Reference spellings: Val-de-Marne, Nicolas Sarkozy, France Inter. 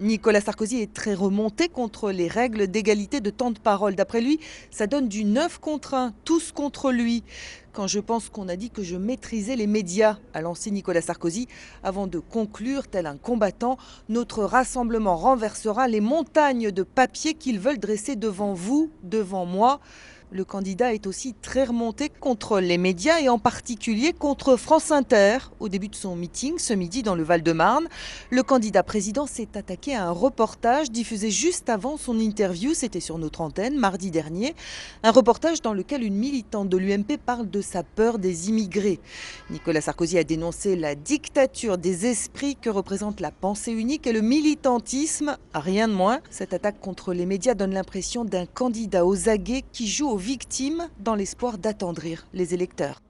Nicolas Sarkozy est très remonté contre les règles d'égalité de temps de parole. D'après lui, ça donne du 9 contre 1, tous contre lui. Quand je pense qu'on a dit que je maîtrisais les médias, a lancé Nicolas Sarkozy, avant de conclure, tel un combattant, notre rassemblement renversera les montagnes de papier qu'ils veulent dresser devant vous, devant moi. Le candidat est aussi très remonté contre les médias et en particulier contre France Inter. Au début de son meeting ce midi dans le Val-de-Marne, le candidat président s'est attaqué à un reportage diffusé juste avant son interview. C'était sur notre antenne mardi dernier. Un reportage dans lequel une militante de l'UMP parle de sa peur des immigrés. Nicolas Sarkozy a dénoncé la dictature des esprits que représente la pensée unique et le militantisme. Rien de moins. Cette attaque contre les médias donne l'impression d'un candidat aux aguets qui joue aux victimes dans l'espoir d'attendrir les électeurs.